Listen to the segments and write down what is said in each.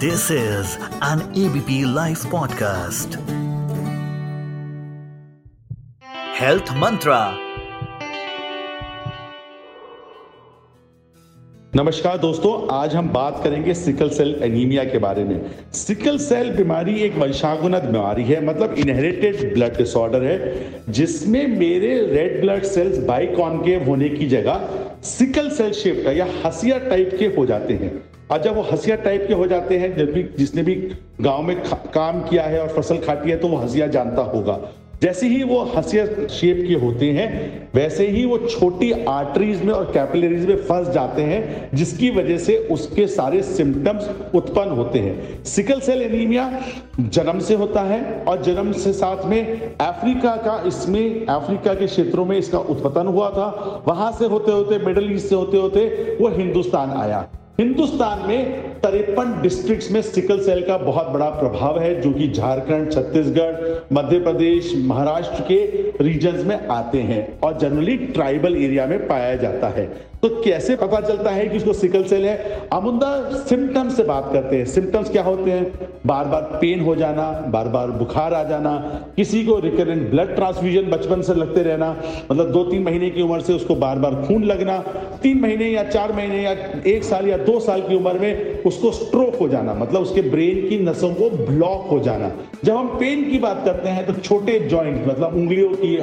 This is an ABP Life podcast. Health Mantra. नमस्कार दोस्तों, आज हम बात करेंगे सिकल सेल एनीमिया के बारे में। सिकल सेल बीमारी एक वंशानुगत बीमारी है, मतलब इनहेरिटेड ब्लड डिसऑर्डर है, जिसमें मेरे रेड ब्लड सेल्स बाइकॉनकेव होने की जगह सिकल सेल शेप या हसिया टाइप के हो जाते हैं। और जब वो हसिया टाइप के हो जाते हैं, जिसने भी गांव में काम किया है और फसल खाती है तो वो हसिया जानता होगा। जैसे ही वो हसिया शेप के होते हैं, वैसे ही वो छोटी आर्टरीज में और कैपिलरीज में फंस जाते हैं, जिसकी वजह से उसके सारे सिम्टम्स उत्पन्न होते हैं। सिकल सेल एनीमिया जन्म से होता है और जन्म से साथ में अफ्रीका के क्षेत्रों में इसका उत्पतन हुआ था। वहां से होते होते, मिडल ईस्ट से होते होते वो हिंदुस्तान आया। हिंदुस्तान में 53 डिस्ट्रिक्ट्स में सिकल सेल का बहुत बड़ा प्रभाव है, जो कि झारखंड, छत्तीसगढ़, मध्य प्रदेश, महाराष्ट्र के रीजन्स में आते हैं और जनरली ट्राइबल एरिया में पाया जाता है। तो कैसे पता चलता है कि उसको सिकल सेल है? अमुदा सिम्टम्स से बात करते हैं। सिम्टम्स क्या होते हैं? बार बार पेन हो जाना, बार बार बुखार आ जाना, किसी को रिकरेंट ब्लड ट्रांसफ्यूजन बचपन से लगते रहना, मतलब 2-3 महीने की उम्र से उसको बार बार खून लगना, 3 महीने या 4 महीने या 1 साल या 2 साल की उम्र में उसको स्ट्रोक हो जाना, मतलब उसके ब्रेन की नसों को ब्लॉक हो जाना। जब हम पेन की बात करते हैं तो छोटे जॉइंट, मतलब उंगलियों की,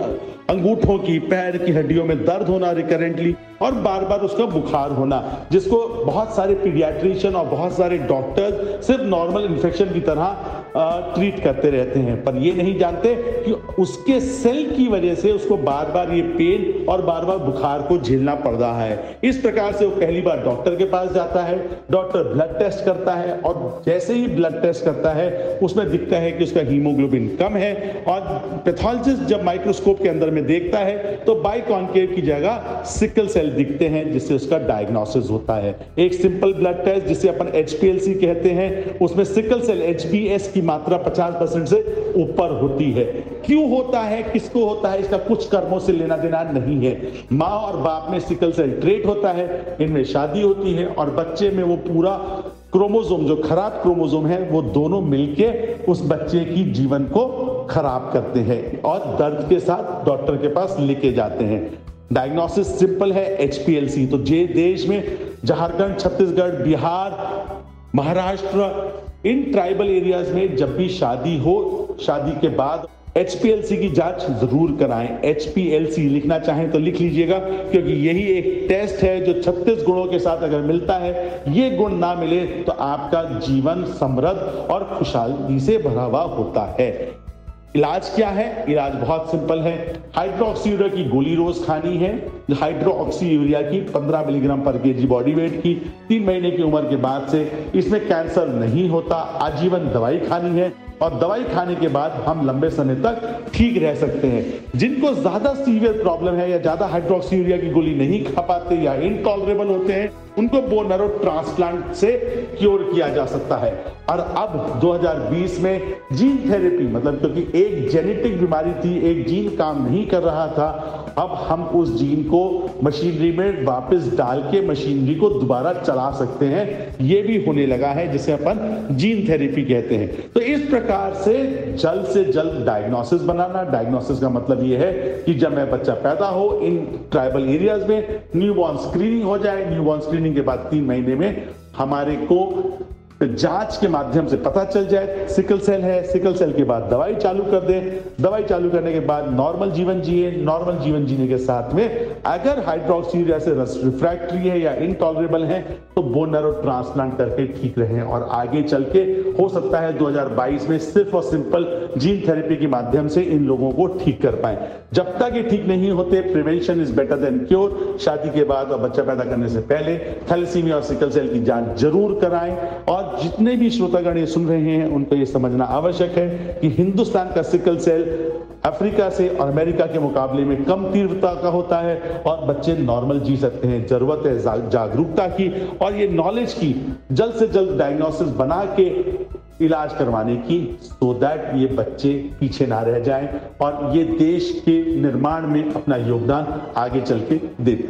अंगूठों की, पैर की हड्डियों में दर्द होना रिकरेंटली, और बार बार उसका बुखार होना, जिसको बहुत सारे पीडियाट्रिशियन और बहुत सारे डॉक्टर्स सिर्फ नॉर्मल इन्फेक्शन की तरह ट्रीट करते रहते हैं, पर ये नहीं जानते कि उसके सेल की वजह से उसको बार बार ये पेन और बार बार बुखार को झेलना पड़ रहा है। इस प्रकार से वो पहली बार डॉक्टर के पास जाता है, डॉक्टर ब्लड टेस्ट करता है, और जैसे ही ब्लड टेस्ट करता है उसमें दिखता है कि उसका हीमोग्लोबिन कम है, और पैथोलॉजिस्ट जब माइक्रोस्कोप के अंदर में देखता है तो बाइकॉनकेव की जगह सिकल सेल दिखते हैं, जिससे उसका डायग्नोसिस होता है। एक सिंपल ब्लड टेस्ट जिसे अपन HPLC कहते हैं, उसमें सिकल सेल HBS की मात्रा 50% से ऊपर होती है। क्यों होता है, किसको होता है, इसका कुछ कर्मों से लेना देना नहीं है। माँ और बाप में सिकल सेल ट्रेट होता है, इनमें शादी होती है, और बच्चे में वो पूरा क्रोमोसोम, जो खराब क्रोमोसोम है, वो दोनों मिलके उस बच्चे की जीवन को खराब करते हैं और दर्द के साथ डॉक्टर के पास लेके जाते हैं। डायग्नोसिस सिंपल है, HPLC। तो जे देश में झारखंड, छत्तीसगढ़, बिहार, महाराष्ट्र, इन ट्राइबल एरियाज में जब भी शादी हो, शादी के बाद HPLC की जांच जरूर कराएं। HPLC लिखना चाहें तो लिख लीजिएगा, क्योंकि यही एक टेस्ट है जो 36 गुणों के साथ अगर मिलता है, ये गुण ना मिले तो आपका जीवन समृद्ध और खुशहाली से भरा हुआ होता है। इलाज क्या है? इलाज बहुत सिंपल है। हाइड्रोक्सी यूरिया की गोली रोज खानी है, हाइड्रोक्सी यूरिया की 15 मिलीग्राम पर केजी बॉडी वेट की 3 महीने की उम्र के बाद से। इसमें कैंसर नहीं होता। आजीवन दवाई खानी है और दवाई खाने के बाद हम लंबे समय तक ठीक रह सकते हैं। जिनको ज्यादा सीवियर प्रॉब्लम है या ज्यादा हाइड्रोक्सी यूरिया की गोली नहीं खा पाते या इनटॉलरेबल होते हैं, उनको बोन मैरो ट्रांसप्लांट से क्योर किया जा सकता है। और अब 2020 में जीन थेरेपी, मतलब क्योंकि एक जेनेटिक बीमारी थी, एक जीन काम नहीं कर रहा था, अब हम उस जीन को मशीनरी में वापस डाल के मशीनरी को दोबारा चला सकते हैं, ये भी होने लगा है, जिसे अपन जीन थेरेपी कहते हैं। तो इस प्रकार से जल्द डायग्नोसिस बनाना। डायग्नोसिस का मतलब ये है कि जब मैं बच्चा पैदा हो, इन ट्राइबल एरियाज में न्यूबॉर्न स्क्रीनिंग हो जाए। न्यूबॉर्न स्क्रीनिंग के बाद 3 महीने में हमारे को जांच के माध्यम से पता चल जाए सिकल सेल है। सिकल सेल के बाद दवाई चालू कर दें। दवाई चालू करने के बाद नॉर्मल जीवन जिए। नॉर्मल जीवन जीने के साथ में अगर हाइड्रोक्सी यूरिया से रिफ्रैक्टरी है या इनटॉलरेबल है तो बोन मैरो ट्रांसप्लांट करके ठीक रहें, और आगे चल के हो सकता है 2022 में सिर्फ और सिंपल जीन थेरेपी के माध्यम से इन लोगों को ठीक कर पाए। जब तक ये ठीक नहीं होते, prevention is better than cure. शादी के बाद और बच्चा पैदा करने से पहले थैलेसीमिया और सिकल सेल की जांच जरूर कराएं। और जितने भी श्रोतागण ये सुन रहे हैं, उनको ये समझना आवश्यक है कि हिंदुस्तान का सिकल सेल अफ्रीका से और अमेरिका के मुकाबले में कम तीव्रता का होता है और बच्चे नॉर्मल जी सकते हैं। जरूरत है जागरूकता की और ये नॉलेज की, जल्द से जल्द डायग्नोसिस बना के इलाज करवाने की, सो दैट ये बच्चे पीछे ना रह जाएं और ये देश के निर्माण में अपना योगदान आगे चल के दे दें।